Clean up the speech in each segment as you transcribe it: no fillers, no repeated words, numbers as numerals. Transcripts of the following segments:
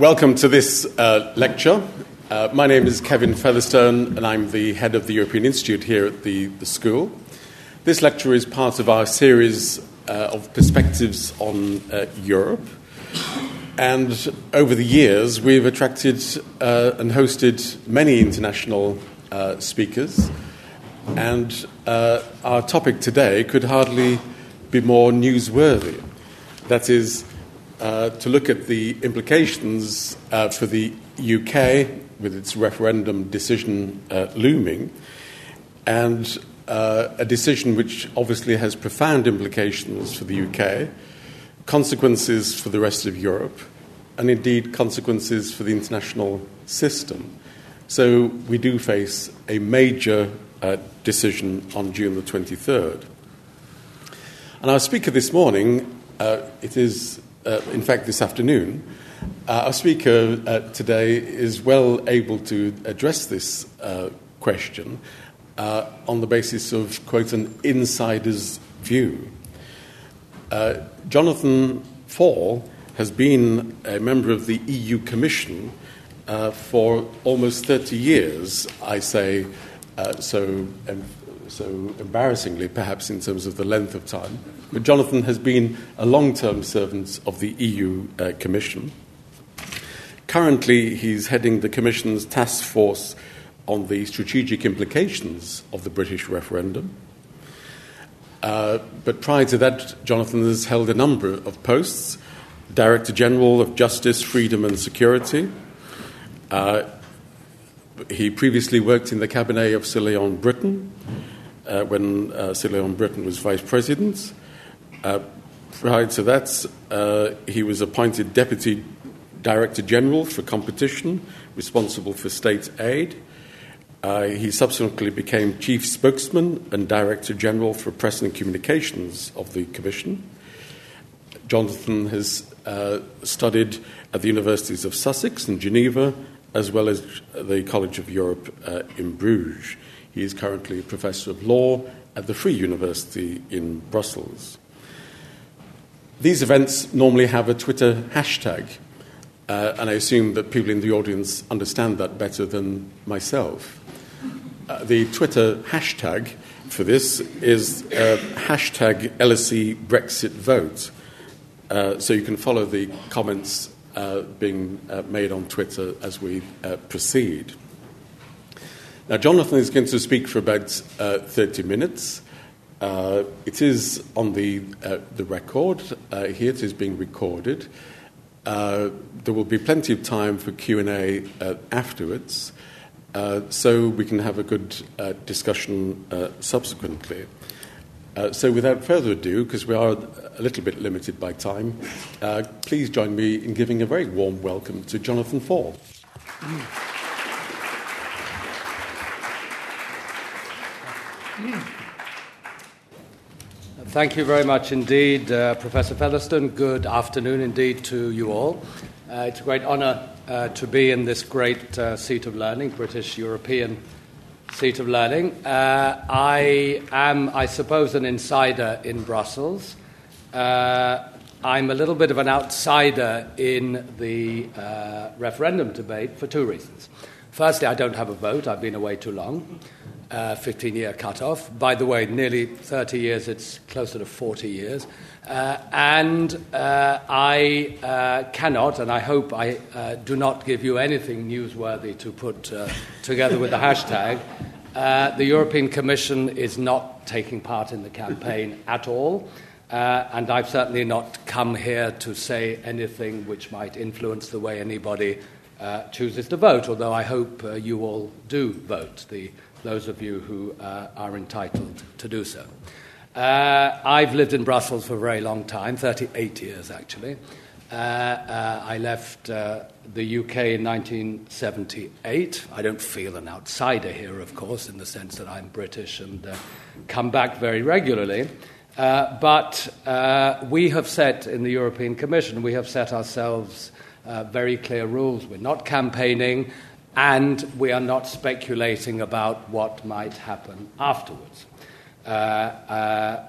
Welcome to this lecture. My name is Kevin Featherstone, and I'm the head of the European Institute here at the school. This lecture is part of our series of perspectives on Europe. And over the years, we've attracted and hosted many international speakers. And our topic today could hardly be more newsworthy. That is, to look at the implications for the UK with its referendum decision looming, and a decision which obviously has profound implications for the UK, consequences for the rest of Europe, and indeed consequences for the international system. So we do face a major decision on June the 23rd. And our speaker this morning, this afternoon, our speaker today is well able to address this question on the basis of, quote, an insider's view. Jonathan Faull has been a member of the EU Commission for almost 30 years, I say, so embarrassingly, perhaps, in terms of the length of time. But Jonathan has been a long-term servant of the EU Commission. Currently, he's heading the Commission's task force on the strategic implications of the British referendum. But prior to that, Jonathan has held a number of posts: Director-General of Justice, Freedom and Security. He previously worked in the cabinet of Sir Leon Brittan, when Sir Leon Brittan was Vice President. Prior to that, he was appointed Deputy Director General for Competition, responsible for state aid. He subsequently became Chief Spokesman and Director General for Press and Communications of the Commission. Jonathan has studied at the Universities of Sussex and Geneva, as well as the College of Europe in Bruges. He is currently a professor of law at the Vrije Universiteit in Brussels. These events normally have a Twitter hashtag, and I assume that people in the audience understand that better than myself. The Twitter hashtag for this is hashtag LSE Brexit Vote, so you can follow the comments being made on Twitter as we proceed. Now, Jonathan is going to speak for about 30 minutes. It is on the record. Here it is being recorded. There will be plenty of time for Q&A afterwards, so we can have a good discussion subsequently. So without further ado, because we are a little bit limited by time, please join me in giving a very warm welcome to Jonathan Faull. Thank you very much indeed, Professor Featherstone. Good afternoon indeed to you all. It's a great honour to be in this great seat of learning, British European seat of learning. I am, I suppose, an insider in Brussels. I'm a little bit of an outsider in the referendum debate for two reasons. Firstly, I don't have a vote. I've been away too long, 15-year cut-off. By the way, nearly 30 years. It's closer to 40 years. And I cannot, and I hope I do not give you anything newsworthy to put together with the hashtag. The European Commission is not taking part in the campaign at all, and I've certainly not come here to say anything which might influence the way anybody chooses to vote, although I hope you all do vote, those of you who are entitled to do so. I've lived in Brussels for a very long time, 38 years actually. I left the UK in 1978. I don't feel an outsider here, of course, in the sense that I'm British and come back very regularly. But we have set, in the European Commission, we have set ourselves very clear rules. We're not campaigning and we are not speculating about what might happen afterwards.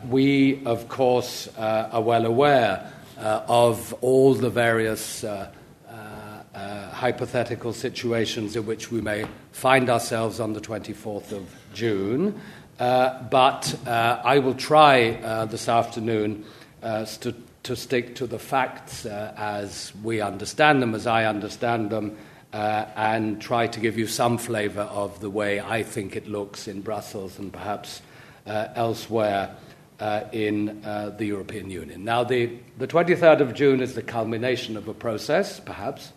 We, of course, are well aware of all the various hypothetical situations in which we may find ourselves on the 24th of June. But I will try this afternoon to stick to the facts as we understand them, as I understand them, and try to give you some flavour of the way I think it looks in Brussels and perhaps elsewhere in the European Union. Now, the 23rd of June is the culmination of a process, perhaps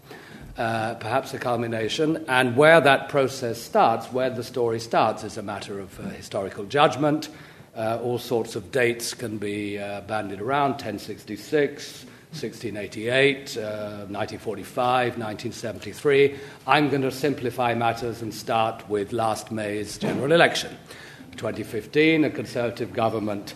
a culmination, and where that process starts, where the story starts, is a matter of historical judgment. All sorts of dates can be bandied around, 1066, 1688, 1945, 1973. I'm going to simplify matters and start with last May's general election. 2015, a Conservative government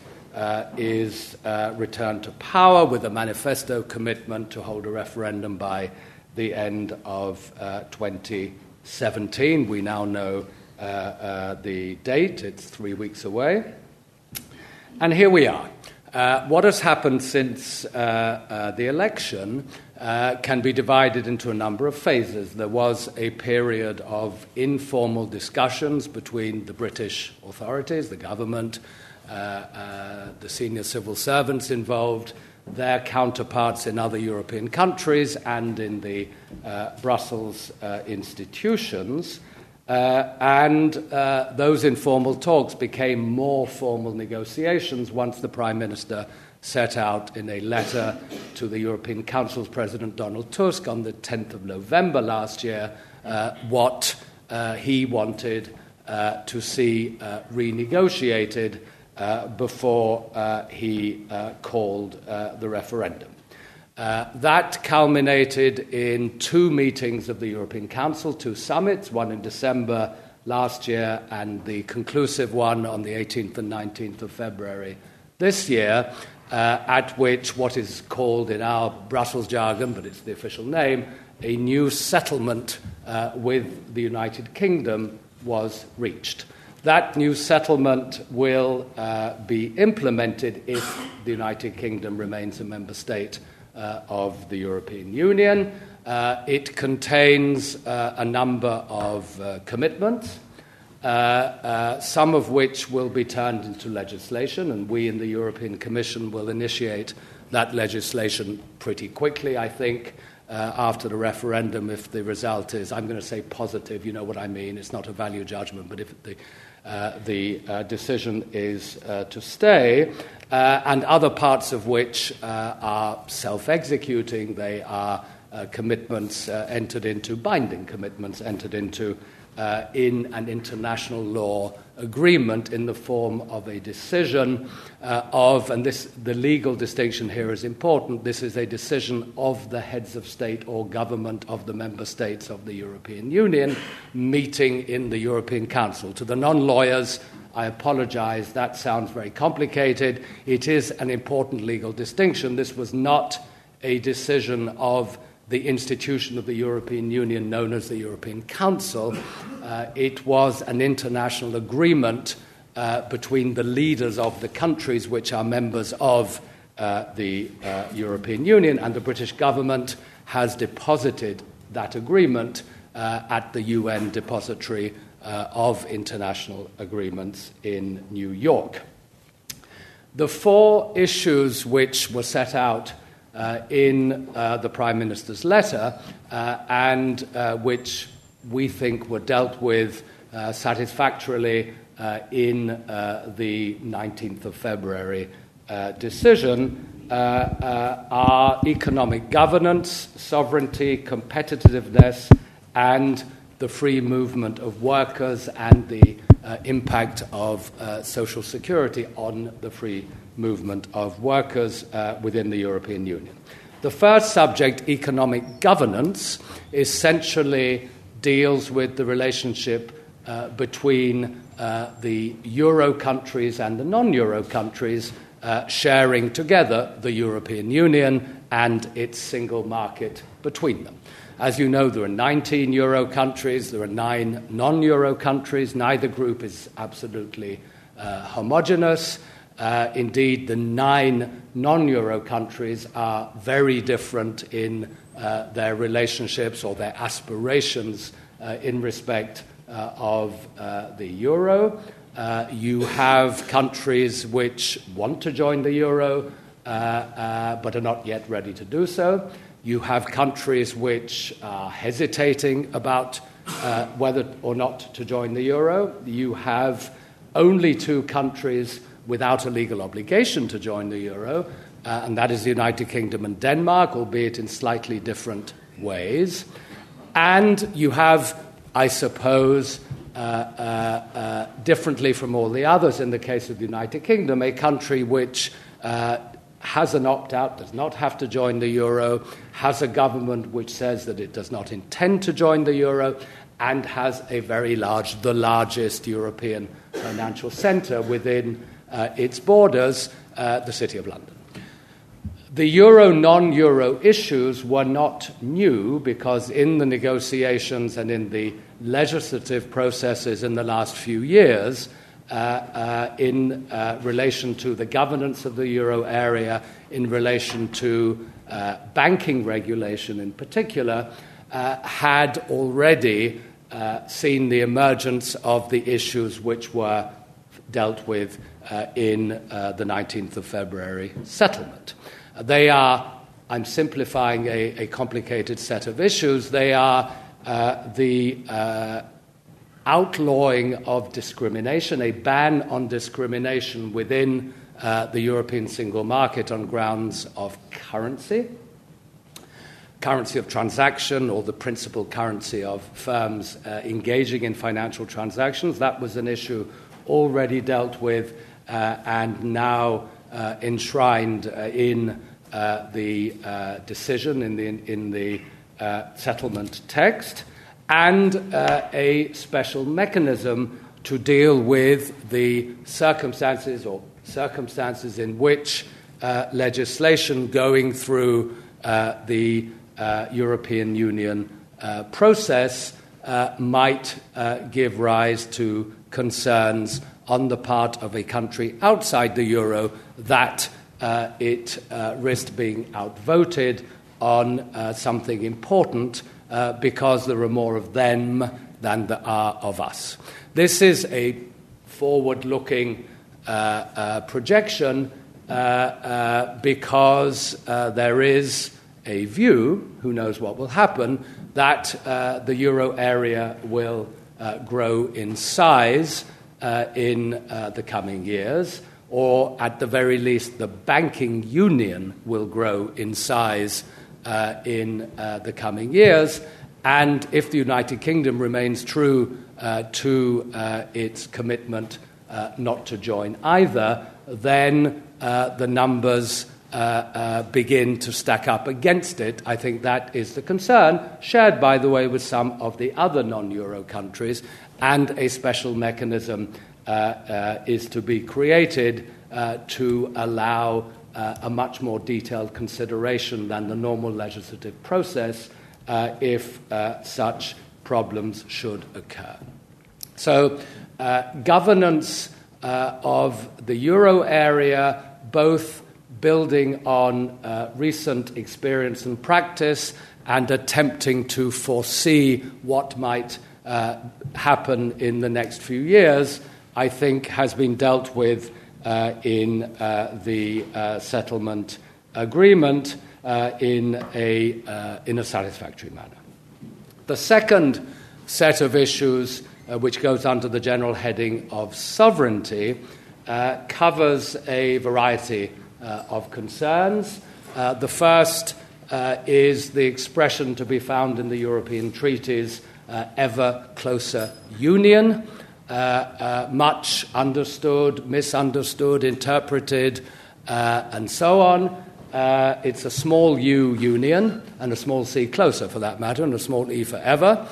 is returned to power with a manifesto commitment to hold a referendum by the end of 2017. We now know the date. It's 3 weeks away. And here we are. What has happened since the election can be divided into a number of phases. There was a period of informal discussions between the British authorities, the government, the senior civil servants involved, their counterparts in other European countries and in the Brussels institutions. And those informal talks became more formal negotiations once the Prime Minister set out in a letter to the European Council's President Donald Tusk on the 10th of November last year what he wanted to see renegotiated before he called the referendum. That culminated in two meetings of the European Council, two summits, one in December last year and the conclusive one on the 18th and 19th of February this year, at which what is called in our Brussels jargon, but it's the official name, a new settlement with the United Kingdom was reached. That new settlement will be implemented if the United Kingdom remains a member state of the European Union. It contains a number of commitments, some of which will be turned into legislation, and we in the European Commission will initiate that legislation pretty quickly, I think, after the referendum, if the result is, I'm going to say positive, you know what I mean, it's not a value judgment, but if the decision is to stay, and other parts of which are self-executing. They are commitments entered into, binding commitments entered into in an international law agreement in the form of a decision of, and this the legal distinction here is important, this is a decision of the heads of state or government of the member states of the European Union meeting in the European Council. To the non-lawyers, I apologize, that sounds very complicated. It is an important legal distinction. This was not a decision of the institution of the European Union known as the European Council. It was an international agreement between the leaders of the countries which are members of the European Union, and the British government has deposited that agreement at the UN depository of international agreements in New York. The four issues which were set out in the Prime Minister's letter and which we think were dealt with satisfactorily in the 19th of February decision are economic governance, sovereignty, competitiveness, and the free movement of workers and the impact of social security on the free movement of workers within the European Union. The first subject, economic governance, essentially deals with the relationship between the Euro countries and the non-Euro countries sharing together the European Union and its single market between them. As you know, there are 19 Euro countries, there are 9 non-Euro countries. Neither group is absolutely homogenous. Indeed, the 9 non-Euro countries are very different in their relationships or their aspirations in respect of the euro. You have countries which want to join the euro but are not yet ready to do so. You have countries which are hesitating about whether or not to join the euro. You have only two countries without a legal obligation to join the euro, and that is the United Kingdom and Denmark, albeit in slightly different ways. And you have, I suppose, differently from all the others, in the case of the United Kingdom, a country which has an opt-out, does not have to join the euro, has a government which says that it does not intend to join the euro, and has a very large, the largest European financial centre within its borders, the City of London. The euro, non-euro issues were not new, because in the negotiations and in the legislative processes in the last few years, in relation to the governance of the euro area, in relation to banking regulation in particular, had already seen the emergence of the issues which were dealt with in the 19th of February settlement. They are, I'm simplifying a complicated set of issues, they are the outlawing of discrimination, a ban on discrimination within the European single market on grounds of currency of transaction, or the principal currency of firms engaging in financial transactions. That was an issue already dealt with and now enshrined in the decision, in the settlement text, and a special mechanism to deal with the circumstances in which legislation going through the European Union process might give rise to concerns on the part of a country outside the euro that it risked being outvoted on something important, because there are more of them than there are of us. This is a forward-looking projection because there is a view, who knows what will happen, that the euro area will grow in size in the coming years, or at the very least the banking union will grow in size in the coming years. And if the United Kingdom remains true to its commitment not to join either, then the numbers begin to stack up against it. I think that is the concern, shared, by the way, with some of the other non-euro countries, and a special mechanism is to be created to allow a much more detailed consideration than the normal legislative process if such problems should occur. So governance of the euro area, both building on recent experience and practice and attempting to foresee what might happen in the next few years, I think has been dealt with in the settlement agreement in a satisfactory manner. The second set of issues, which goes under the general heading of sovereignty, covers a variety of concerns. The first is the expression to be found in the European treaties, ever closer union. Much understood, misunderstood, interpreted, and so on. It's a small U union, and a small c closer for that matter, and a small e forever.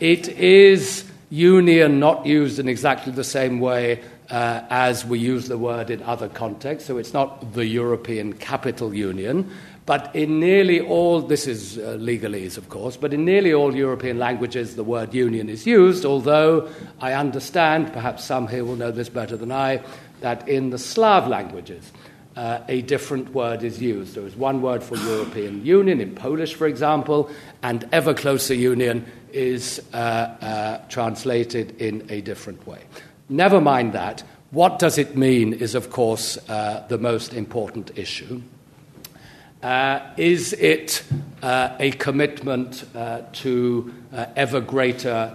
It is union not used in exactly the same way as we use the word in other contexts, so it's not the European Capital Union. But in nearly all, this is legalese, of course, but in nearly all European languages, the word union is used, although I understand, perhaps some here will know this better than I, that in the Slav languages, a different word is used. There is one word for European Union in Polish, for example, and ever closer union is translated in a different way. Never mind that. What does it mean is, of course, the most important issue. Is it a commitment to ever greater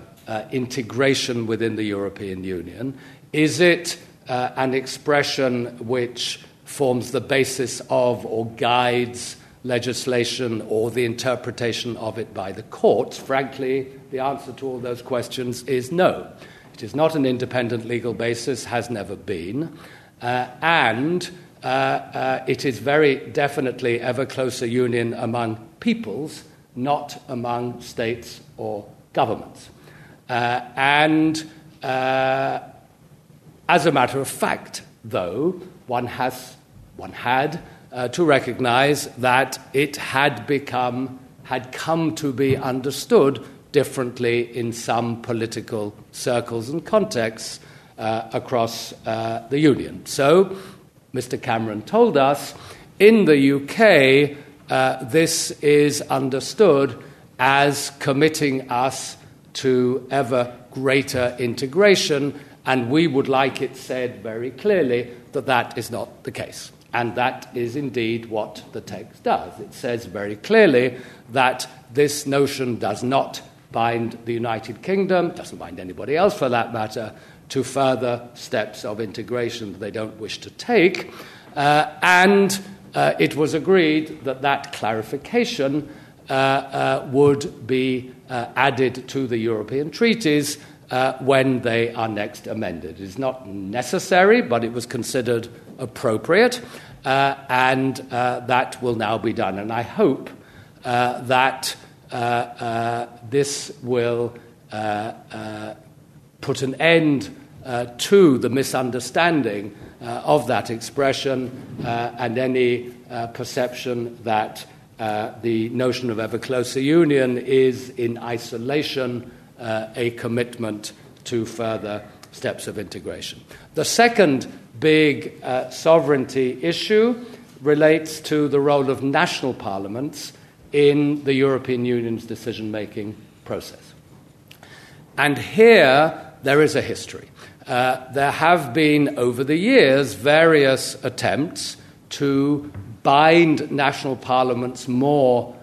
integration within the European Union? Is it an expression which forms the basis of or guides legislation or the interpretation of it by the courts? Frankly, the answer to all those questions is no. It is not an independent legal basis, has never been, and it is very definitely ever closer union among peoples, not among states or governments. And as a matter of fact, though, one had to recognize that it had come to be understood differently in some political circles and contexts across the Union. So, Mr. Cameron told us, in the UK, this is understood as committing us to ever greater integration, and we would like it said very clearly that that is not the case. And that is indeed what the text does. It says very clearly that this notion does not bind the United Kingdom, doesn't bind anybody else for that matter, to further steps of integration that they don't wish to take. And it was agreed that that clarification would be added to the European treaties when they are next amended. It is not necessary, but it was considered appropriate, and that will now be done. And I hope that this will put an end to the misunderstanding of that expression and any perception that the notion of ever closer union is in isolation a commitment to further steps of integration. The second big sovereignty issue relates to the role of national parliaments in the European Union's decision-making process. And here there is a history. There have been, over the years, various attempts to bind national parliaments more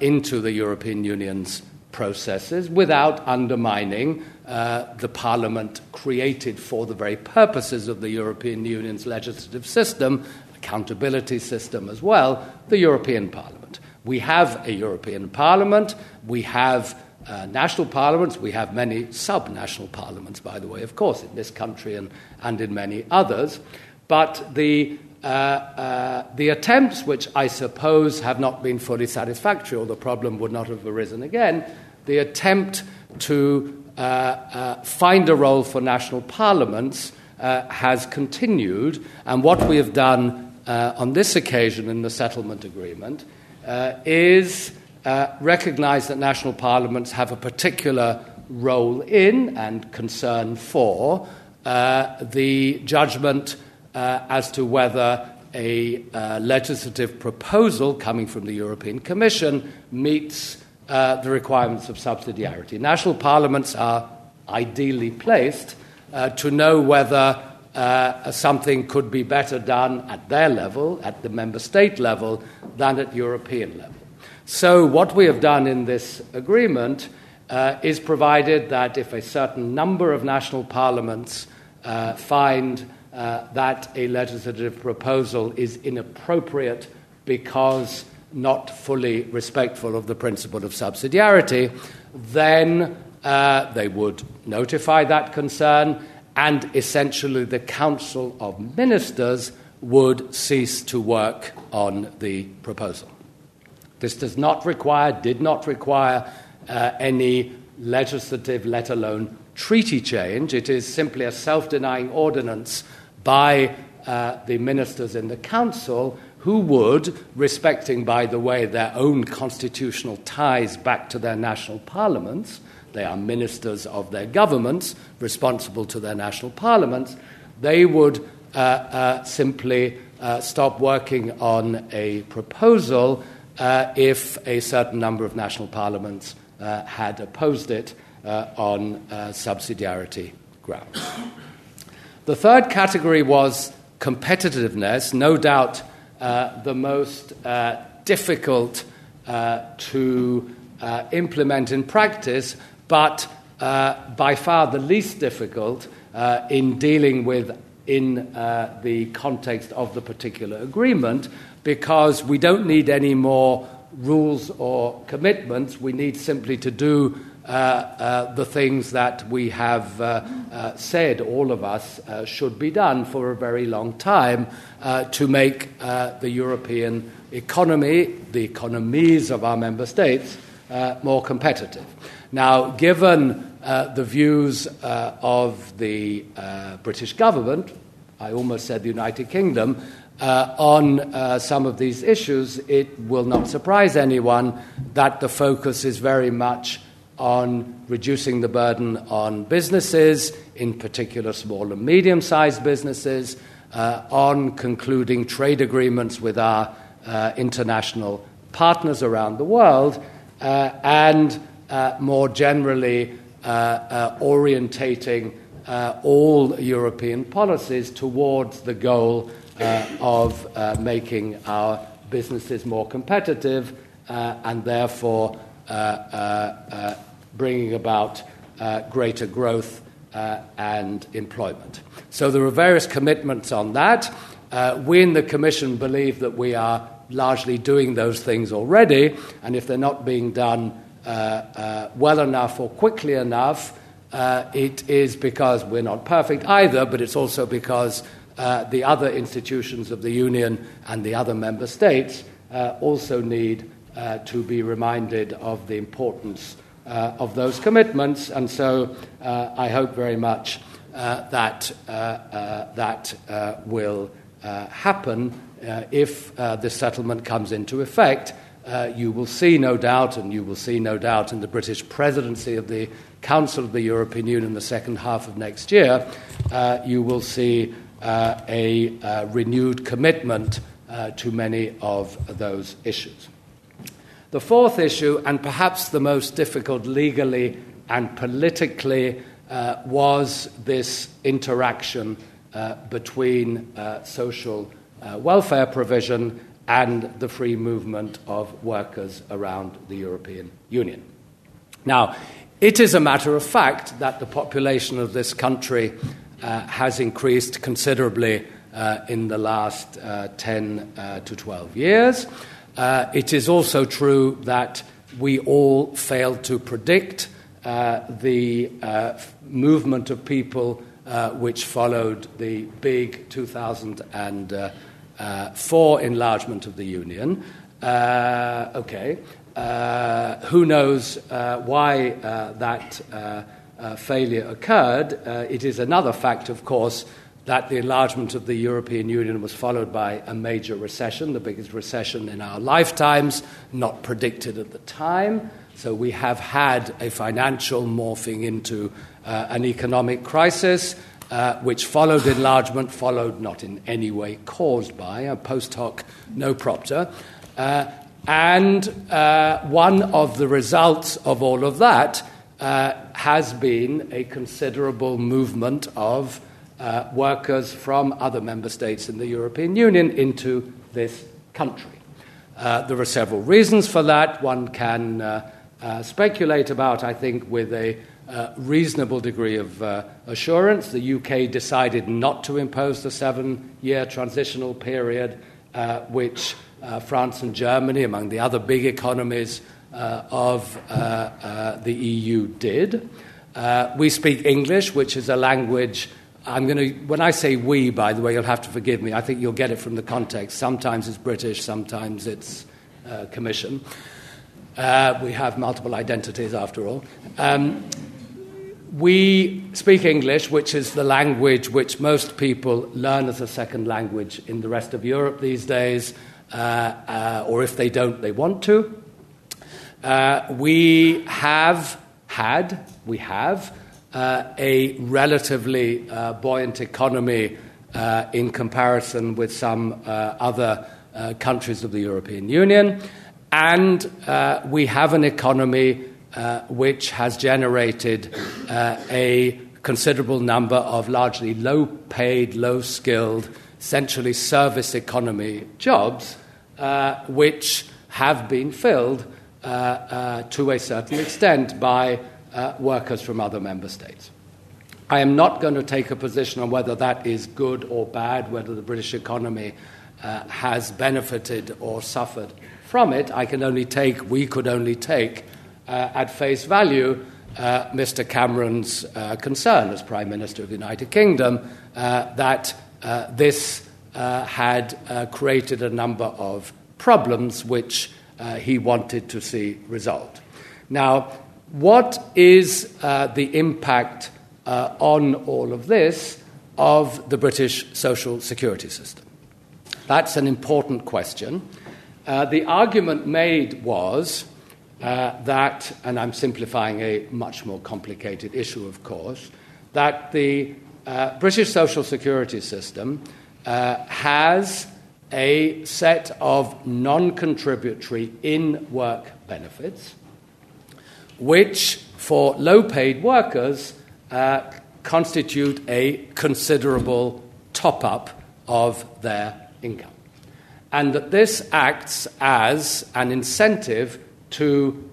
into the European Union's processes without undermining the parliament created for the very purposes of the European Union's legislative system, accountability system as well, the European Parliament. We have a European Parliament, we have national parliaments, we have many sub-national parliaments, by the way, of course, in this country and in many others. But the attempts, which I suppose have not been fully satisfactory, or the problem would not have arisen again, the attempt to find a role for national parliaments has continued. And what we have done on this occasion in the settlement agreement is recognise that national parliaments have a particular role in and concern for the judgment as to whether a legislative proposal coming from the European Commission meets the requirements of subsidiarity. National parliaments are ideally placed to know whether something could be better done at their level, at the member state level, than at European level. So what we have done in this agreement is provided that if a certain number of national parliaments find that a legislative proposal is inappropriate because not fully respectful of the principle of subsidiarity, then they would notify that concern, and essentially the Council of Ministers would cease to work on the proposal. This did not require any legislative, let alone treaty change. It is simply a self-denying ordinance by the ministers in the Council who would, respecting, by the way, their own constitutional ties back to their national parliaments, they are ministers of their governments, responsible to their national parliaments, they would simply stop working on a proposal if a certain number of national parliaments had opposed it on subsidiarity grounds. The third category was competitiveness, no doubt the most difficult to implement in practice, but by far the least difficult in dealing with in the context of the particular agreement, because we don't need any more rules or commitments. We need simply to do the things that we have said all of us should be done for a very long time to make the European economy, the economies of our member states, more competitive. Now, given the views of the British government, I almost said the United Kingdom, on some of these issues, it will not surprise anyone that the focus is very much on reducing the burden on businesses, in particular small and medium-sized businesses, on concluding trade agreements with our international partners around the world, and more generally orientating all European policies towards the goal of making our businesses more competitive and therefore bringing about greater growth and employment. So there are various commitments on that. We in the Commission believe that we are largely doing those things already, and if they're not being done well enough or quickly enough, it is because we're not perfect either, but it's also because the other institutions of the Union and the other member states also need to be reminded of the importance of those commitments. And so I hope very much that that will happen if this settlement comes into effect. You will see, no doubt, and you will see, no doubt, in the British presidency of the Council of the European Union in the second half of next year, you will see a renewed commitment to many of those issues. The fourth issue, and perhaps the most difficult legally and politically, was this interaction between social welfare provision and the free movement of workers around the European Union. Now, it is a matter of fact that the population of this country has increased considerably in the last 10 to 12 years. It is also true that we all failed to predict the movement of people which followed the big 2004 enlargement of the Union. Who knows why that failure occurred? It is another fact, of course, that the enlargement of the European Union was followed by a major recession, the biggest recession in our lifetimes, not predicted at the time. So we have had a financial morphing into an economic crisis, which followed enlargement, followed not in any way caused by, a post hoc no propter. And one of the results of all of that has been a considerable movement of workers from other member states in the European Union into this country. There are several reasons for that. One can speculate about, I think, with a reasonable degree of assurance. The UK decided not to impose the 7-year transitional period, which France and Germany, among the other big economies of the EU, did. We speak English, which is a language. When I say we, by the way, you'll have to forgive me. I think you'll get it from the context. Sometimes it's British, sometimes it's Commission. We have multiple identities, after all. We speak English, which is the language which most people learn as a second language in the rest of Europe these days, or if they don't, they want to. We have a relatively buoyant economy in comparison with some other countries of the European Union. And we have an economy which has generated a considerable number of largely low-paid, low-skilled, essentially service economy jobs, which have been filled to a certain extent by workers from other member states. I am not going to take a position on whether that is good or bad, whether the British economy has benefited or suffered from it. We could only take at face value Mr. Cameron's concern as Prime Minister of the United Kingdom that this had created a number of problems which he wanted to see resolved. Now, what is the impact on all of this of the British social security system? That's an important question. The argument made was that, and I'm simplifying a much more complicated issue, of course, that the British social security system has a set of non-contributory in-work benefits, which for low-paid workers constitute a considerable top-up of their income, and that this acts as an incentive to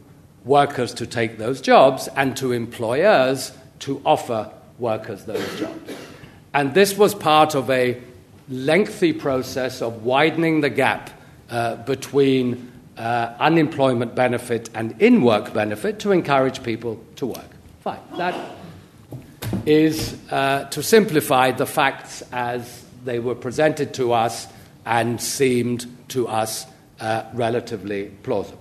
workers to take those jobs and to employers to offer workers those jobs. And this was part of a lengthy process of widening the gap between unemployment benefit and in-work benefit to encourage people to work. Fine. That is, to simplify, the facts as they were presented to us and seemed to us relatively plausible.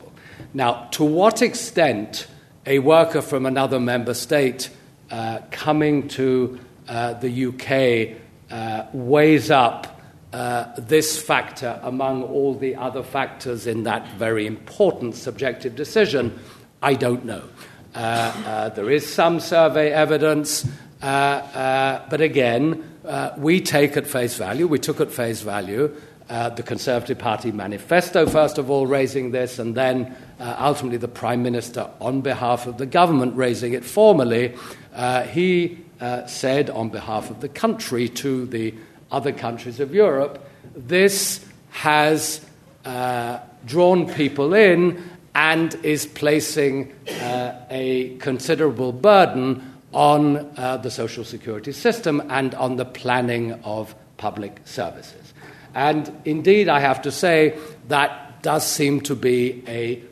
Now, to what extent a worker from another member state coming to the UK weighs up this factor among all the other factors in that very important subjective decision, I don't know. There is some survey evidence, but again, we took at face value, the Conservative Party manifesto, first of all, raising this, and then ultimately the Prime Minister, on behalf of the government, raising it formally. He said on behalf of the country to the other countries of Europe, this has drawn people in and is placing a considerable burden on the social security system and on the planning of public services. And indeed, I have to say, that does seem to be a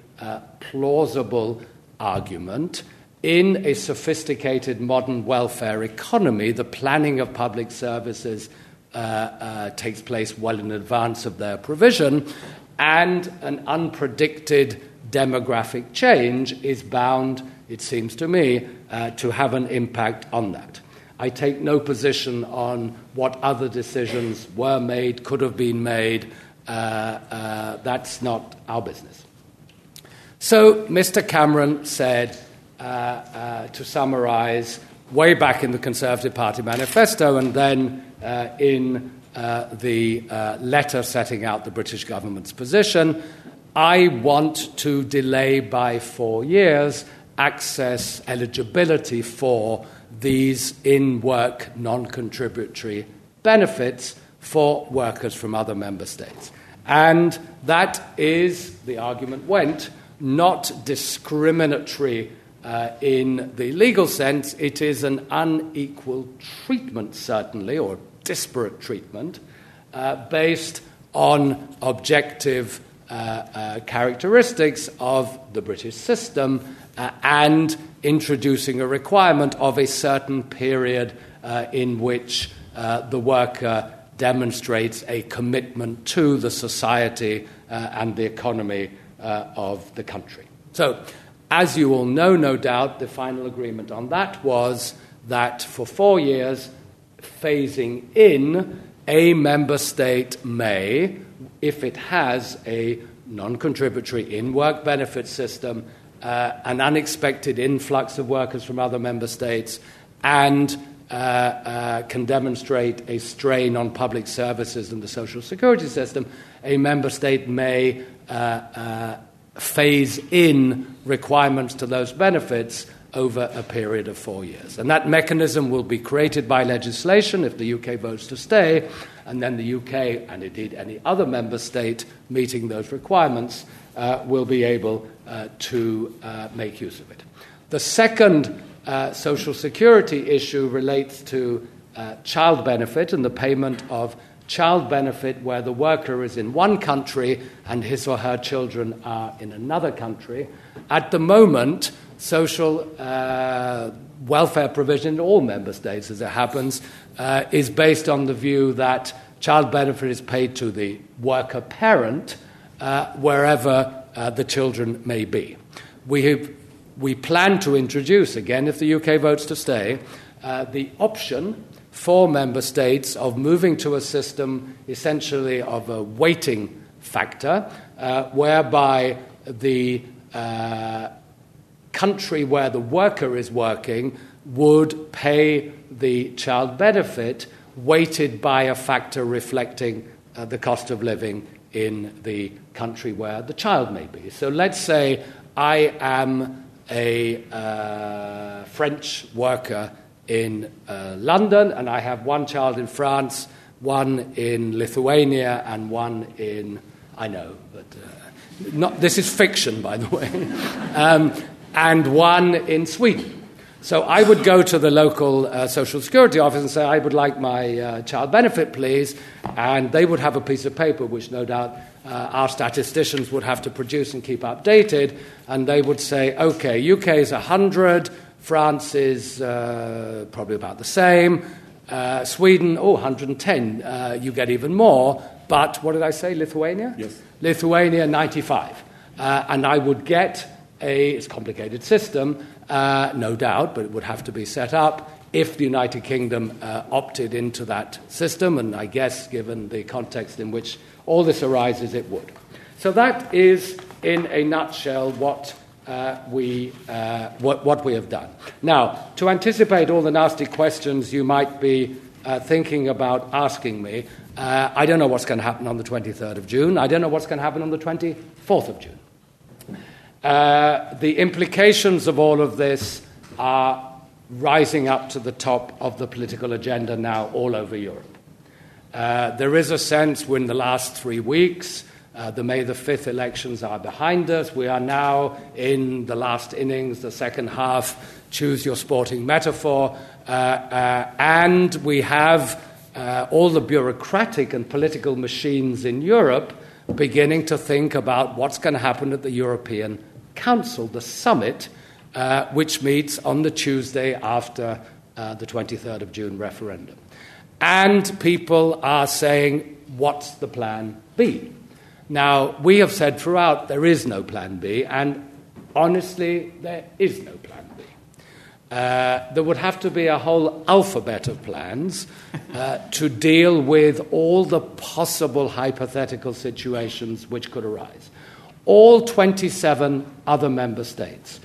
plausible argument. In a sophisticated modern welfare economy, the planning of public services takes place well in advance of their provision, and an unpredicted demographic change is bound, it seems to me, to have an impact on that. I take no position on what other decisions were made, could have been made. That's not our business. So Mr. Cameron said, to summarise, way back in the Conservative Party manifesto and then in the letter setting out the British government's position, I want to delay by 4 years access, eligibility for these in-work non-contributory benefits for workers from other member states. And that is, the argument went, not discriminatory in the legal sense. It is an unequal treatment, certainly, or disparate treatment, based on objective characteristics of the British system and introducing a requirement of a certain period in which the worker demonstrates a commitment to the society and the economy of the country. So, as you all know, no doubt, the final agreement on that was that for 4 years, phasing in, a member state may, if it has a non-contributory in-work benefit system, an unexpected influx of workers from other member states, and can demonstrate a strain on public services and the social security system, a member state may phase in requirements to those benefits over a period of 4 years. And that mechanism will be created by legislation if the UK votes to stay, and then the UK, and indeed any other member state meeting those requirements, will be able to make use of it. The second social security issue relates to child benefit and the payment of child benefit where the worker is in one country and his or her children are in another country. At the moment, social welfare provision in all member states, as it happens, is based on the view that child benefit is paid to the worker parent wherever the children may be. We plan to introduce, again, if the UK votes to stay, the option for member states of moving to a system essentially of a weighting factor, whereby the country where the worker is working would pay the child benefit weighted by a factor reflecting the cost of living in the country where the child may be. So let's say I am a French worker in London, and I have one child in France, one in Lithuania, and one in... I know, but this is fiction, by the way. And one in Sweden. So I would go to the local social security office and say, I would like my child benefit, please. And they would have a piece of paper, which no doubt our statisticians would have to produce and keep updated. And they would say, OK, UK is 100, France is probably about the same, Sweden, 110, you get even more. But what did I say, Lithuania? Yes. Lithuania, 95. And I would get... it's a complicated system, no doubt, but it would have to be set up if the United Kingdom opted into that system, and I guess, given the context in which all this arises, it would. So that is, in a nutshell, what we have done. Now, to anticipate all the nasty questions you might be thinking about asking me, I don't know what's going to happen on the 23rd of June. I don't know what's going to happen on the 24th of June. The implications of all of this are rising up to the top of the political agenda now all over Europe. There is a sense when the last 3 weeks, the May the 5th elections are behind us. We are now in the last innings, the second half, choose your sporting metaphor, and we have all the bureaucratic and political machines in Europe beginning to think about what's going to happen at the European Council, the summit, which meets on the Tuesday after the 23rd of June referendum. And people are saying, what's the plan B? Now, we have said throughout there is no plan B, and honestly, there is no plan B. There would have to be a whole alphabet of plans to deal with all the possible hypothetical situations which could arise. All 27 other member states,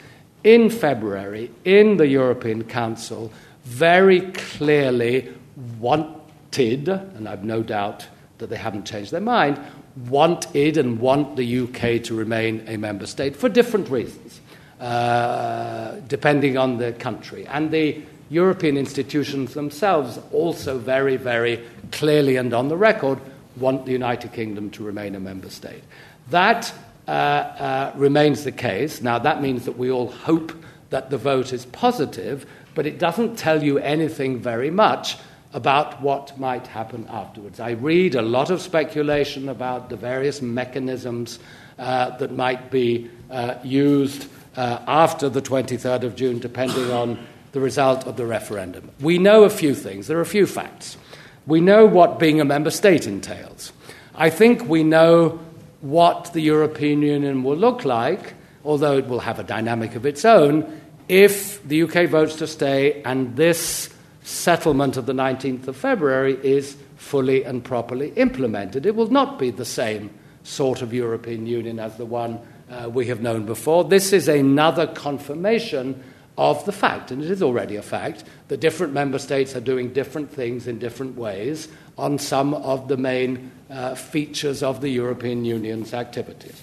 in February, in the European Council, very clearly wanted, and I've no doubt that they haven't changed their mind, wanted and want the UK to remain a member state for different reasons. Depending on the country. And the European institutions themselves also very, very clearly and on the record want the United Kingdom to remain a member state. That remains the case. Now, that means that we all hope that the vote is positive, but it doesn't tell you anything very much about what might happen afterwards. I read a lot of speculation about the various mechanisms that might be used after the 23rd of June, depending on the result of the referendum. We know a few things. There are a few facts. We know what being a member state entails. I think we know what the European Union will look like, although it will have a dynamic of its own, if the UK votes to stay and this settlement of the 19th of February is fully and properly implemented. It will not be the same sort of European Union as the one we have known before. This is another confirmation of the fact, and it is already a fact, that different member states are doing different things in different ways on some of the main features of the European Union's activities.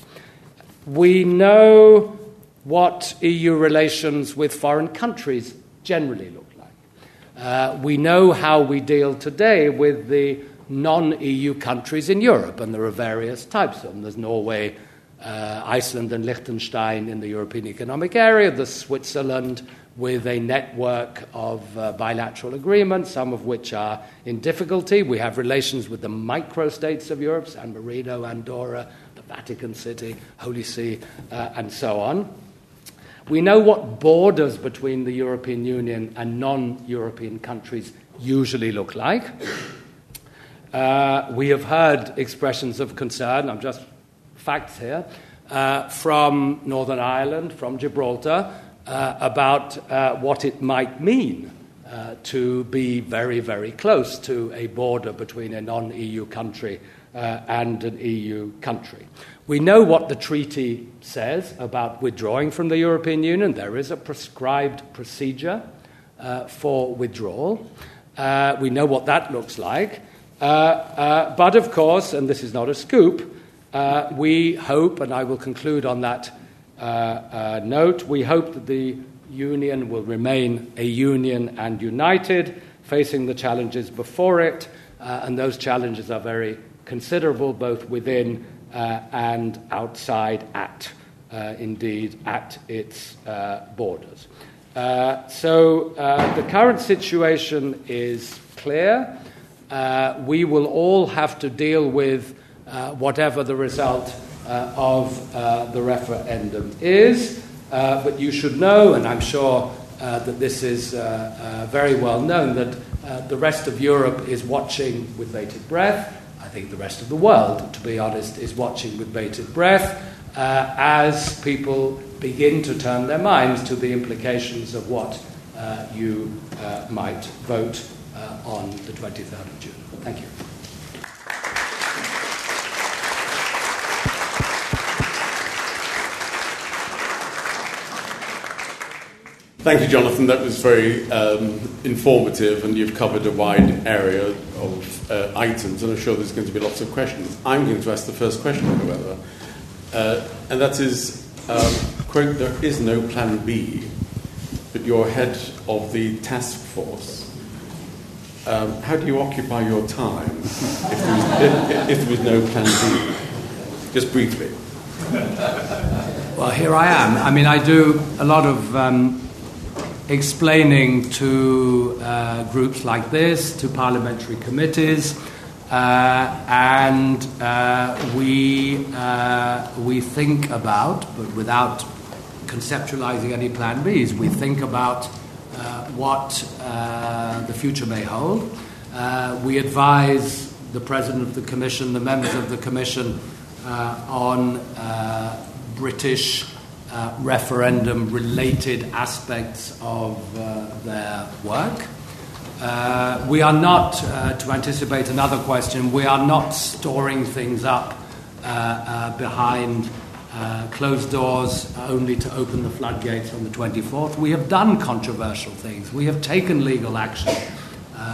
We know what EU relations with foreign countries generally look like. We know how we deal today with the non-EU countries in Europe, and there are various types of them. There's Norway, Iceland and Liechtenstein in the European Economic Area, the Switzerland with a network of bilateral agreements, some of which are in difficulty. We have relations with the microstates of Europe, San Marino, Andorra, the Vatican City, Holy See, and so on. We know what borders between the European Union and non-European countries usually look like. We have heard expressions of concern, I'm just facts here, from Northern Ireland, from Gibraltar, about what it might mean to be very, very close to a border between a non-EU country and an EU country. We know what the treaty says about withdrawing from the European Union. There is a prescribed procedure for withdrawal. We know what that looks like. But, of course, and this is not a scoop, we hope, and I will conclude on that note, we hope that the Union will remain a union and united, facing the challenges before it, and those challenges are very considerable, both within and outside at its borders. So the current situation is clear. We will all have to deal with whatever the result of the referendum is. But you should know, and I'm sure that this is very well known, that the rest of Europe is watching with bated breath. I think the rest of the world, to be honest, is watching with bated breath as people begin to turn their minds to the implications of what you might vote on the 23rd of June. Thank you. Thank you, Jonathan. That was very informative, and you've covered a wide area of items, and I'm sure there's going to be lots of questions. I'm going to ask the first question, however, and that is, quote, there is no plan B, but you're head of the task force. How do you occupy your time if there was no plan B? Just briefly. Well, here I am. I mean, I do a lot of explaining to groups like this, to parliamentary committees, and we think about, but without conceptualizing any plan Bs, we think about what the future may hold. We advise the President of the Commission, the members of the Commission, on British referendum-related aspects of their work. We are not, to anticipate another question, we are not storing things up behind closed doors only to open the floodgates on the 24th. We have done controversial things. We have taken legal action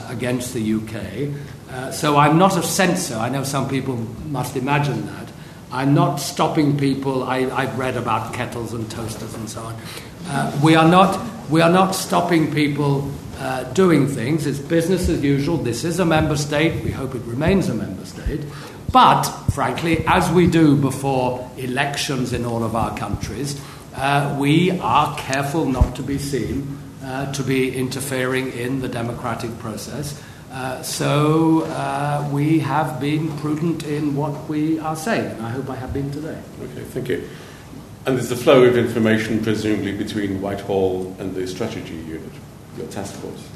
against the UK. So I'm not a censor. I know some people must imagine that. I'm not stopping people. I've read about kettles and toasters and so on. We are not stopping people doing things. It's business as usual. This is a member state. We hope it remains a member state. But, frankly, as we do before elections in all of our countries, we are careful not to be seen to be interfering in the democratic process. So we have been prudent in what we are saying, and I hope I have been today. Okay, thank you. And there's the flow of information, presumably, between Whitehall and the strategy unit, your task force.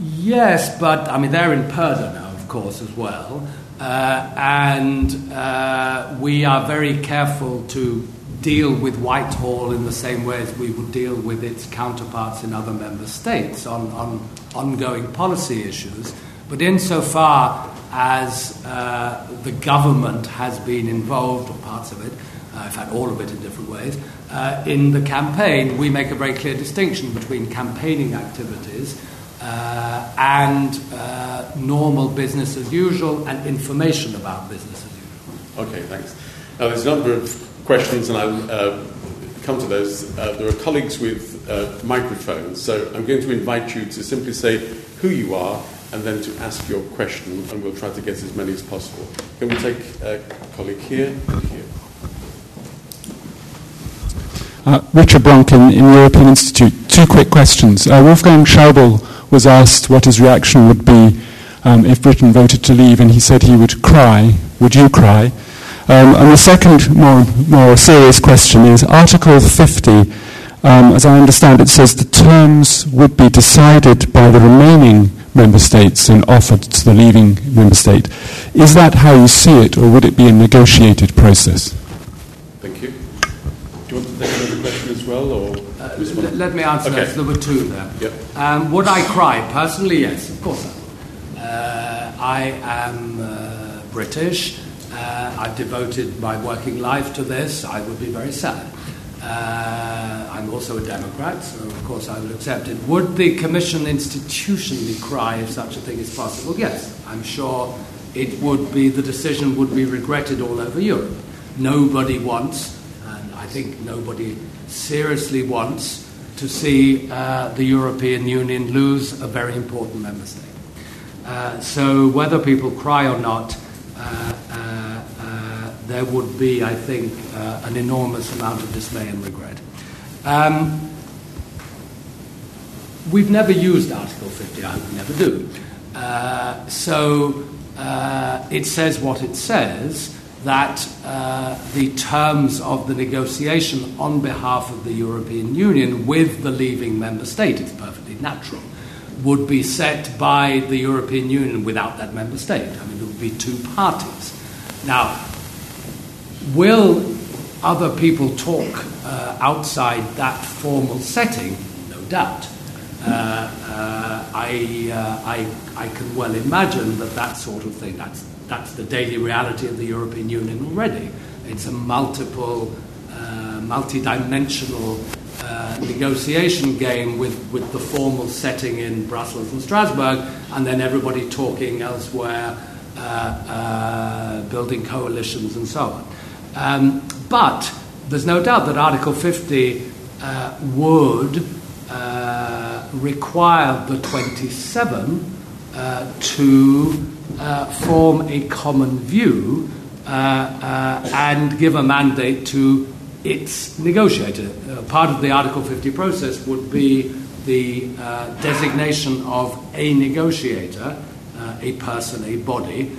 Yes, but, I mean, they're in Perda now, of course, as well, and we are very careful to deal with Whitehall in the same way as we would deal with its counterparts in other member states on ongoing policy issues. But insofar as the government has been involved, or parts of it, in fact all of it in different ways, In the campaign, we make a very clear distinction between campaigning activities and normal business as usual and information about business as usual. Okay, thanks. Now, there's a number of questions, and I'll come to those. There are colleagues with microphones, so I'm going to invite you to simply say who you are and then to ask your question, and we'll try to get as many as possible. Can we take a colleague here and here? Richard Bronk in the European Institute. Two quick questions. Wolfgang Schäuble was asked what his reaction would be if Britain voted to leave, and he said he would cry. Would you cry? And the second, more serious question is Article 50, as I understand it, says the terms would be decided by the remaining member states and offered to the leaving member state. Is that how you see it, or would it be a negotiated process? Thank you. Do you want to take another question as well? Or let me answer that. Okay. There were two there. Yep. Would I cry? Personally, yes, of course I would. I am British. I've devoted my working life to this. I would be very sad. I'm also a Democrat, so of course I would accept it. Would the Commission institutionally cry if such a thing is possible? Yes, I'm sure it would be. The decision would be regretted all over Europe. Nobody wants, and I think nobody seriously wants, to see the European Union lose a very important member state. So whether people cry or not, there would be, I think, an enormous amount of dismay and regret. We've never used Article 50. I would never do. So it says what it says, that the terms of the negotiation on behalf of the European Union with the leaving member state, it's perfectly natural, would be set by the European Union without that member state. I mean, it would be two parties. Now, will other people talk outside that formal setting? No doubt. I can well imagine that sort of thing. That's the daily reality of the European Union already. It's a multi-dimensional negotiation game with the formal setting in Brussels and Strasbourg, and then everybody talking elsewhere, building coalitions and so on. But there's no doubt that Article 50 would require the 27 to form a common view and give a mandate to its negotiator. Part of the Article 50 process would be the designation of a negotiator, a person, a body,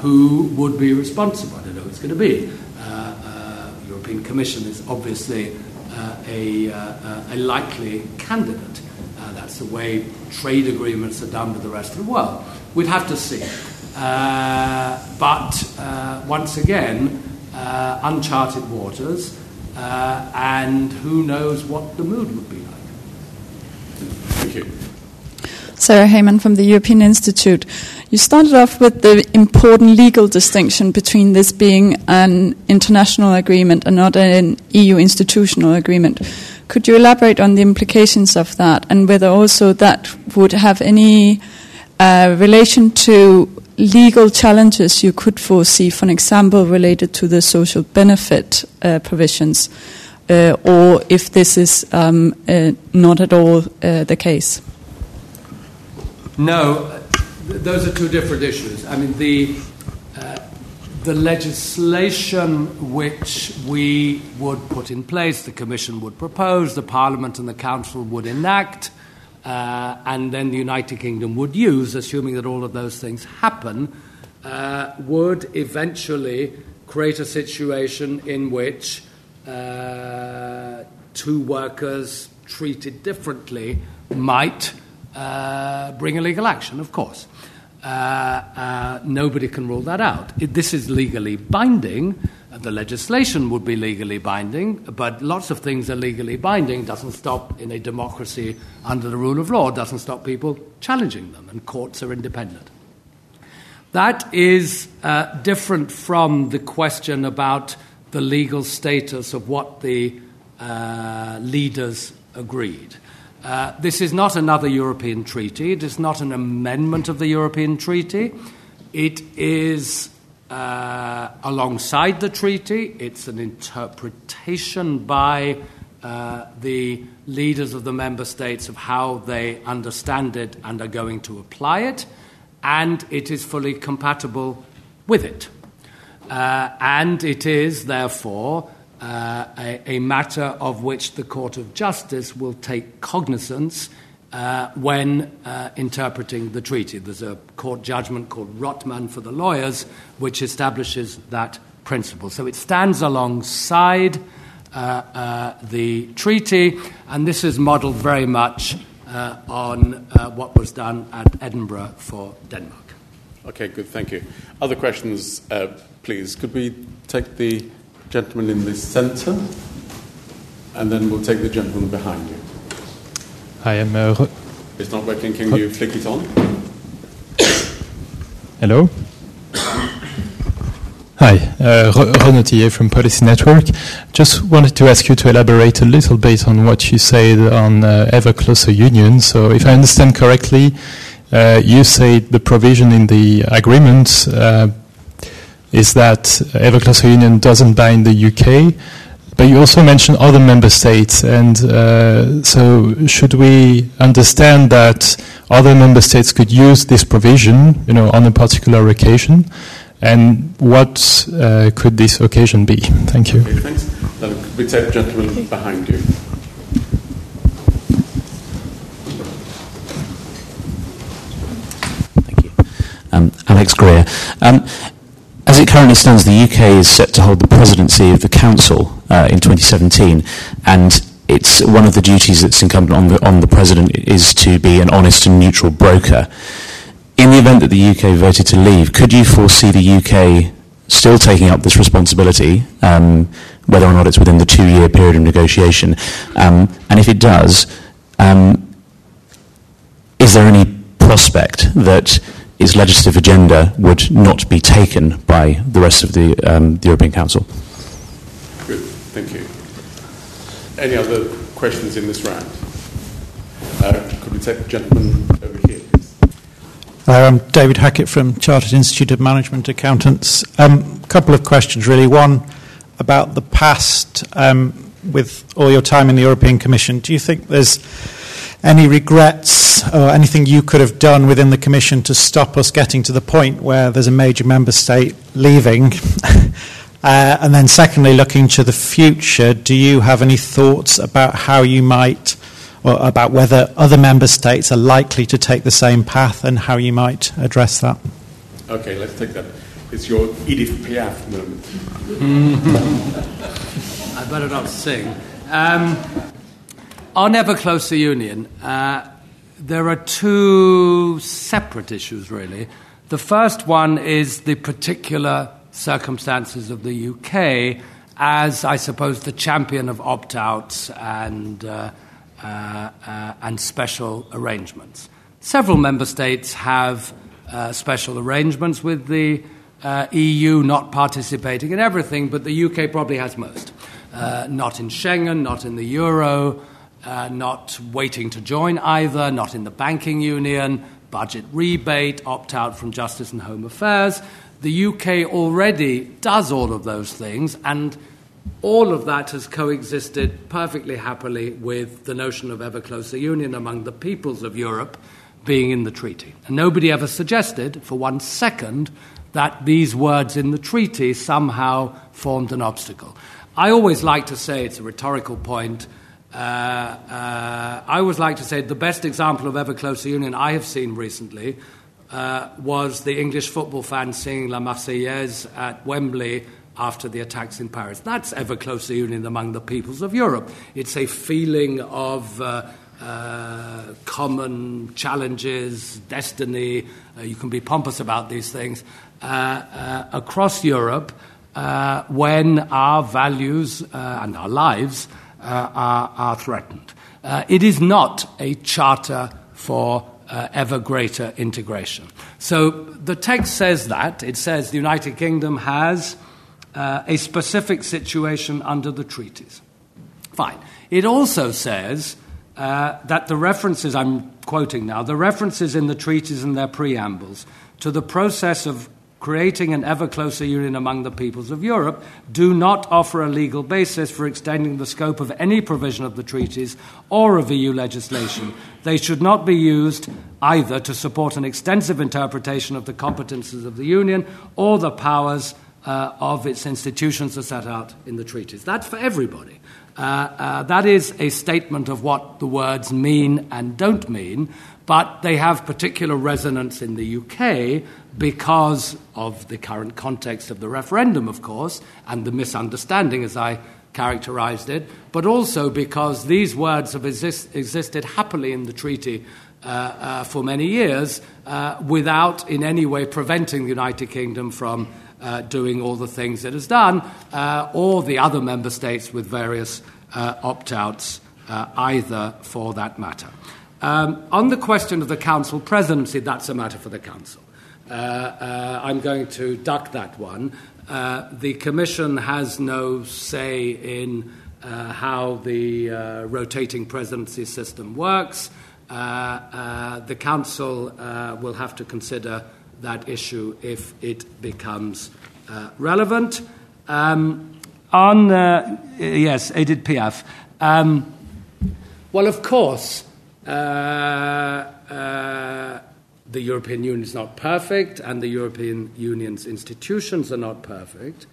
who would be responsible. I don't know who it's going to be. European Commission is obviously a likely candidate. That's the way trade agreements are done with the rest of the world. We'd have to see. But once again, uncharted waters, and who knows what the mood would be like. Thank you. Sarah Heyman from the European Institute. You started off with the important legal distinction between this being an international agreement and not an EU institutional agreement. Could you elaborate on the implications of that, and whether also that would have any relation to legal challenges you could foresee, for example, related to the social benefit provisions, or if this is not at all the case? No, those are two different issues. I mean, the legislation which we would put in place, the Commission would propose, the Parliament and the Council would enact, and then the United Kingdom would use, assuming that all of those things happen, would eventually create a situation in which two workers treated differently might bring a legal action, of course. Nobody can rule that out. This is legally binding. The legislation would be legally binding, but lots of things are legally binding. Doesn't stop, in a democracy under the rule of law, doesn't stop people challenging them, and courts are independent. That is different from the question about the legal status of what the leaders agreed. This is not another European treaty. It is not an amendment of the European treaty. It is alongside the treaty. It's an interpretation by the leaders of the member states of how they understand it and are going to apply it, and it is fully compatible with it. And it is, therefore, a matter of which the Court of Justice will take cognizance when interpreting the treaty. There's a court judgment called Rotman for the lawyers, which establishes that principle. So it stands alongside the treaty, and this is modelled very much on what was done at Edinburgh for Denmark. Okay, good, thank you. Other questions, please? Could we take the gentleman in the centre, and then we'll take the gentleman behind you. I am... It's not working, can you flick it on? Hello? Hi, Renaud Thier from Policy Network. Just wanted to ask you to elaborate a little bit on what you said on ever closer union. So if I understand correctly, you say the provision in the agreement is that ever closer union doesn't bind the UK, but you also mentioned other member states, and so should we understand that other member states could use this provision, you know, on a particular occasion, and what could this occasion be? Thank you. Okay, thanks. Now, could we take the gentleman behind you? Thank you. Alex Greer. As it currently stands, the UK is set to hold the presidency of the Council in 2017, and it's one of the duties that's incumbent on the President is to be an honest and neutral broker. In the event that the UK voted to leave, could you foresee the UK still taking up this responsibility, whether or not it's within the two-year period of negotiation? And if it does, is there any prospect that its legislative agenda would not be taken by the rest of the European Council? Good, thank you. Any other questions in this round? Could we take the gentleman over here, please? I'm David Hackett from Chartered Institute of Management Accountants. A couple of questions, really. One, about the past. With all your time in the European Commission, do you think there's any regrets or anything you could have done within the Commission to stop us getting to the point where there's a major member state leaving? And then secondly, looking to the future, do you have any thoughts about how you might, or about whether other member states are likely to take the same path and how you might address that? Okay, let's take that. It's your Edith Piaf moment. I better not sing. On ever closer union, there are two separate issues, really. The first one is the particular circumstances of the UK as, I suppose, the champion of opt-outs and special arrangements. Several member states have special arrangements with the EU, not participating in everything, but the UK probably has most. Not in Schengen, not in the Euro, not waiting to join either, not in the banking union, budget rebate, opt-out from justice and home affairs. The UK already does all of those things, and all of that has coexisted perfectly happily with the notion of ever closer union among the peoples of Europe being in the treaty. And nobody ever suggested for one second that these words in the treaty somehow formed an obstacle. I always like to say, it's a rhetorical point, I always like to say the best example of ever closer union I have seen recently was the English football fans singing La Marseillaise at Wembley after the attacks in Paris. That's ever closer union among the peoples of Europe. It's a feeling of common challenges, destiny. You can be pompous about these things. Across Europe, when our values and our lives are threatened. It is not a charter for ever greater integration. So the text says that. It says the United Kingdom has a specific situation under the treaties. Fine. It also says that the references, I'm quoting now, the references in the treaties and their preambles to the process of creating an ever closer union among the peoples of Europe do not offer a legal basis for extending the scope of any provision of the treaties or of EU legislation. They should not be used either to support an extensive interpretation of the competences of the Union or the powers of its institutions as set out in the treaties. That's for everybody. That is a statement of what the words mean and don't mean, but they have particular resonance in the UK because of the current context of the referendum, of course, and the misunderstanding, as I characterised it, but also because these words have existed happily in the treaty for many years without in any way preventing the United Kingdom from doing all the things it has done, or the other member states with various opt-outs either for that matter. On the question of the Council presidency, that's a matter for the Council. I'm going to duck that one. The Commission has no say in how the rotating presidency system works. The Council will have to consider that issue if it becomes relevant. On, yes, Edith Piaf. Well, of course, the European Union is not perfect and the European Union's institutions are not perfect.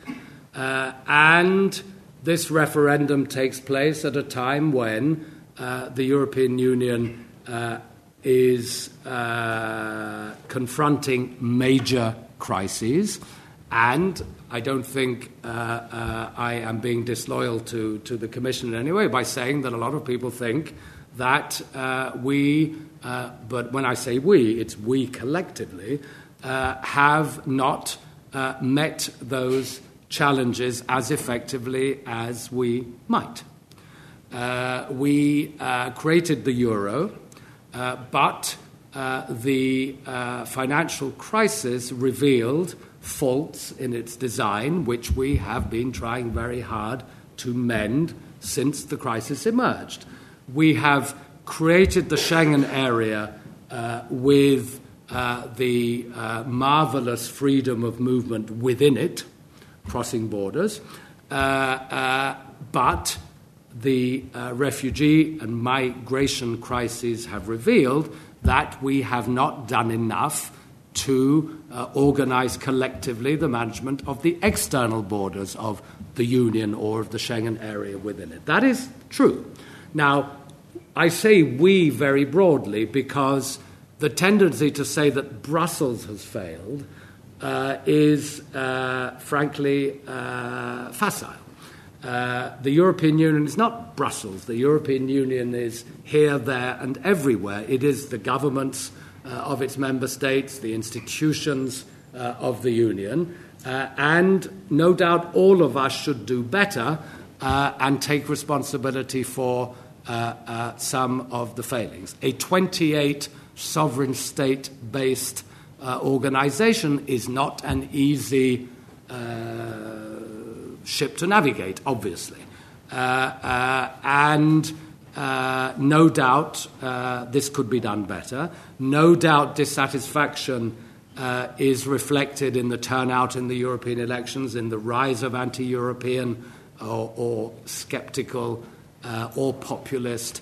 And this referendum takes place at a time when the European Union is confronting major crises, and I don't think I am being disloyal to the Commission in any way by saying that a lot of people think that we, but when I say we, it's we collectively, have not met those challenges as effectively as we might. We created the euro, but the financial crisis revealed faults in its design, which we have been trying very hard to mend since the crisis emerged. We have created the Schengen area with the marvellous freedom of movement within it, crossing borders, but the refugee and migration crises have revealed that we have not done enough to organise collectively the management of the external borders of the Union or of the Schengen area within it. That is true. Now, I say we very broadly because the tendency to say that Brussels has failed is, frankly, facile. The European Union is not Brussels. The European Union is here, there, and everywhere. It is the governments of its member states, the institutions of the Union, and no doubt all of us should do better and take responsibility for some of the failings. A 28 sovereign state-based organisation is not an easy ship to navigate, obviously. And no doubt this could be done better. No doubt dissatisfaction is reflected in the turnout in the European elections, in the rise of anti-European or sceptical or populist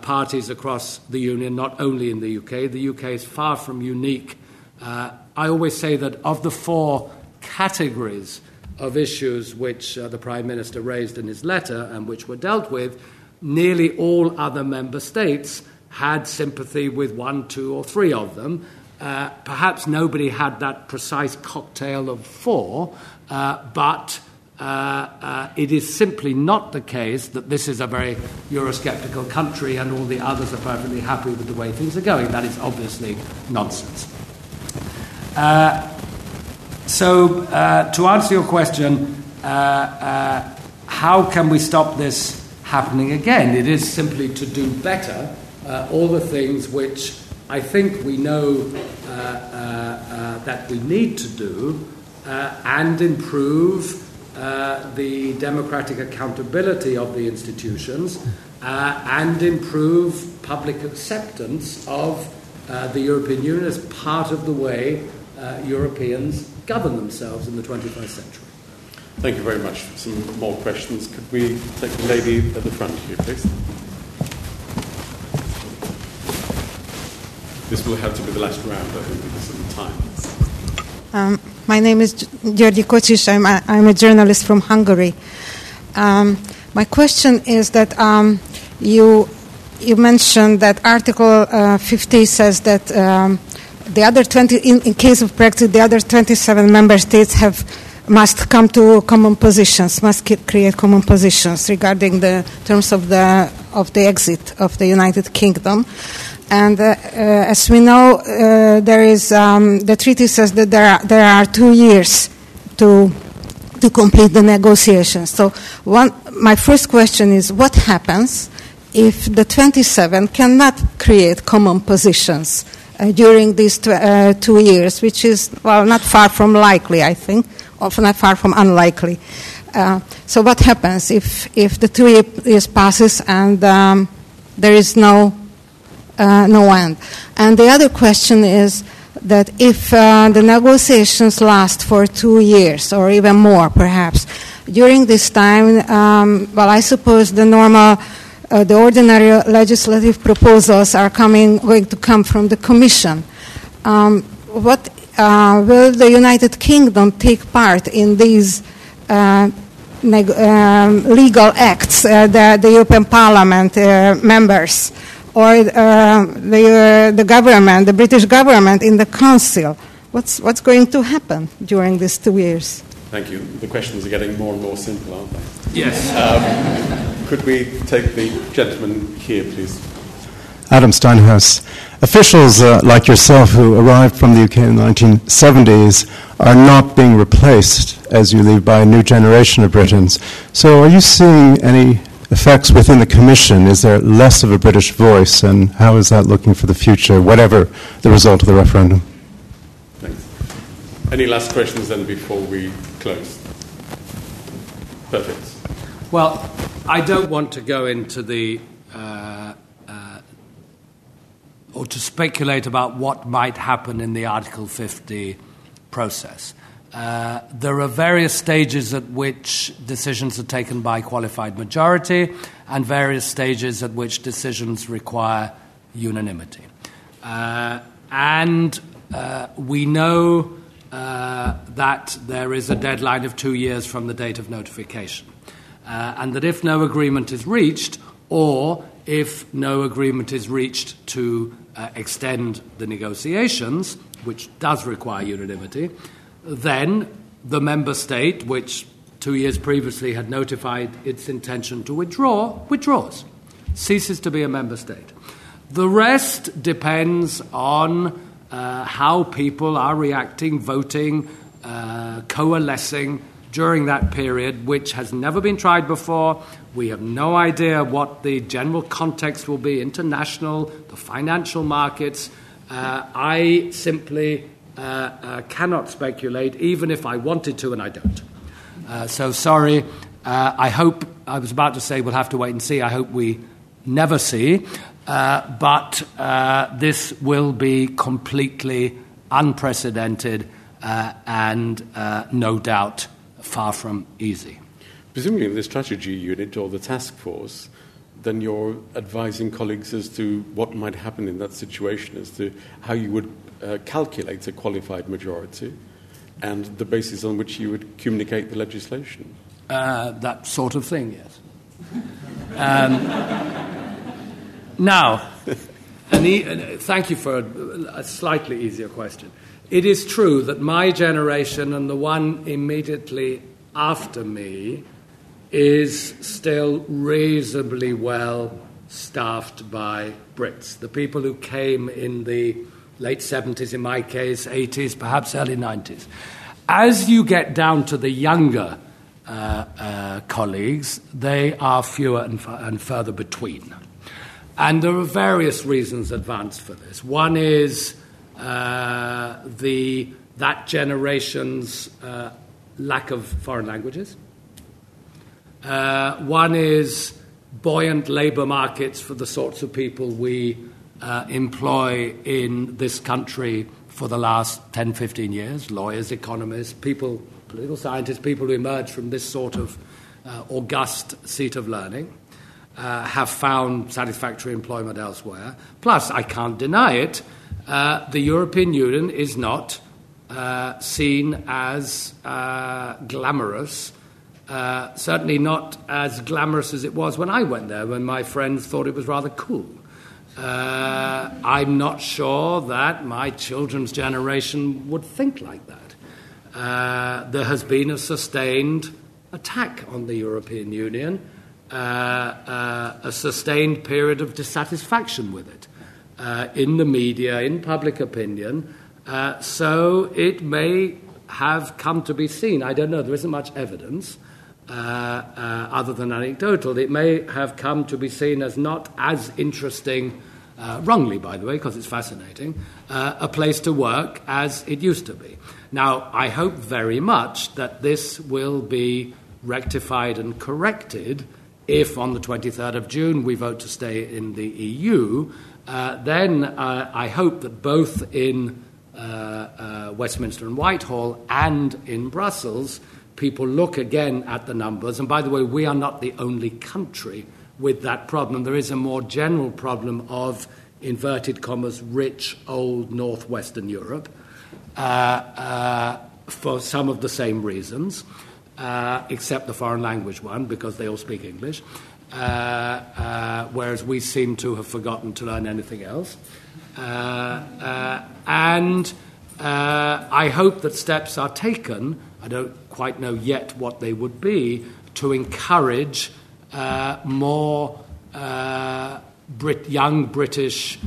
parties across the Union, not only in the UK. The UK is far from unique. I always say that of the four categories of issues which the Prime Minister raised in his letter and which were dealt with, nearly all other member states had sympathy with one, two, or three of them. Perhaps nobody had that precise cocktail of four, but it is simply not the case that this is a very Eurosceptical country and all the others are perfectly happy with the way things are going. That is obviously nonsense. So, to answer your question, how can we stop this happening again? It is simply to do better all the things which I think we know that we need to do and improve the democratic accountability of the institutions and improve public acceptance of the European Union as part of the way Europeans govern themselves in the 21st century. Thank you very much. Some more questions. Could we take the lady at the front here, please? This will have to be the last round, I think, because of the time. My name is Jordi Kocich. I'm a journalist from Hungary. My question is that you mentioned that Article 50 says that the other 20, in case of Brexit, the other 27 member states must come to common positions, must create common positions regarding the terms of the exit of the United Kingdom. And as we know, there is the treaty says that there are 2 years to complete the negotiations. So my first question is, what happens if the 27 cannot create common positions during these 2 years, which is, well, not far from likely, I think, or not far from unlikely. So what happens if the 2 years passes and there is no end? And the other question is that if the negotiations last for 2 years or even more, perhaps, during this time, well, I suppose the ordinary legislative proposals are going to come from the Commission. Will the United Kingdom take part in these legal acts, the European Parliament members, or the government, the British government in the Council? What's going to happen during these 2 years? Thank you. The questions are getting more and more simple, aren't they? Yes. Could we take the gentleman here, please? Adam Steinhouse. Officials like yourself who arrived from the UK in the 1970s are not being replaced, as you leave, by a new generation of Britons. So are you seeing any effects within the Commission? Is there less of a British voice, and how is that looking for the future, whatever the result of the referendum? Thanks. Any last questions then before we close? Perfect. Well, I don't want to go into the or to speculate about what might happen in the Article 50 process. There are various stages at which decisions are taken by qualified majority and various stages at which decisions require unanimity. And we know that there is a deadline of 2 years from the date of notification. And that if no agreement is reached, or if no agreement is reached to extend the negotiations, which does require unanimity, then the member state, which 2 years previously had notified its intention to withdraw, withdraws, ceases to be a member state. The rest depends on how people are reacting, voting, coalescing, during that period, which has never been tried before. We have no idea what the general context will be, international, the financial markets. I simply cannot speculate, even if I wanted to, and I don't. So sorry. I hope, I was about to say we'll have to wait and see. I hope we never see. But this will be completely unprecedented and no doubt far from easy. Presumably in the strategy unit or the task force, then you're advising colleagues as to what might happen in that situation, as to how you would calculate a qualified majority and the basis on which you would communicate the legislation. That sort of thing, yes. Now, thank you for a slightly easier question. It is true that my generation and the one immediately after me is still reasonably well staffed by Brits, the people who came in the late 70s, in my case, 80s, perhaps early 90s. As you get down to the younger colleagues, they are fewer and further between. And there are various reasons advanced for this. One is that generation's lack of foreign languages. One is buoyant labour markets for the sorts of people we employ in this country for the last 10, 15 years, lawyers, economists, people, political scientists, people who emerge from this sort of august seat of learning, have found satisfactory employment elsewhere. Plus, I can't deny it, the European Union is not seen as glamorous, certainly not as glamorous as it was when I went there, when my friends thought it was rather cool. I'm not sure that my children's generation would think like that. There has been a sustained attack on the European Union, a sustained period of dissatisfaction with it in the media, in public opinion. So it may have come to be seen, I don't know, there isn't much evidence other than anecdotal, it may have come to be seen as not as interesting, wrongly by the way, because it's fascinating, a place to work as it used to be. Now, I hope very much that this will be rectified and corrected if on the 23rd of June we vote to stay in the EU. Then I hope that both in Westminster and Whitehall and in Brussels, people look again at the numbers. And by the way, we are not the only country with that problem. There is a more general problem of, inverted commas, rich, old, northwestern Europe for some of the same reasons, except the foreign language one, because they all speak English, whereas we seem to have forgotten to learn anything else. And I hope that steps are taken, I don't quite know yet what they would be, to encourage more young British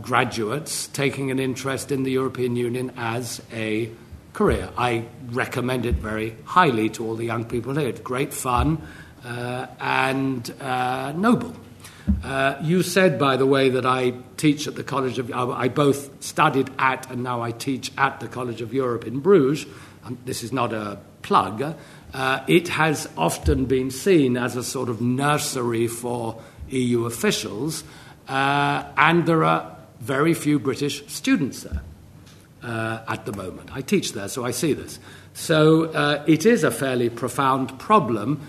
graduates taking an interest in the European Union as a career. I recommend it very highly to all the young people here. It's great fun and noble. You said, by the way, that I teach at the College of... I both studied at and now I teach at the College of Europe in Bruges. This is not a plug. It has often been seen as a sort of nursery for EU officials, and there are very few British students there at the moment. I teach there, so I see this. So it is a fairly profound problem,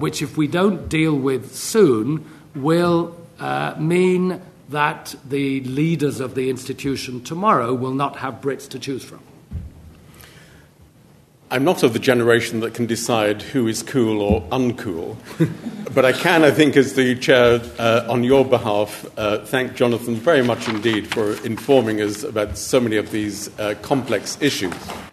which if we don't deal with soon... will mean that the leaders of the institution tomorrow will not have Brits to choose from. I'm not of the generation that can decide who is cool or uncool, but I can, I think, as the chair, on your behalf, thank Jonathan very much indeed for informing us about so many of these complex issues.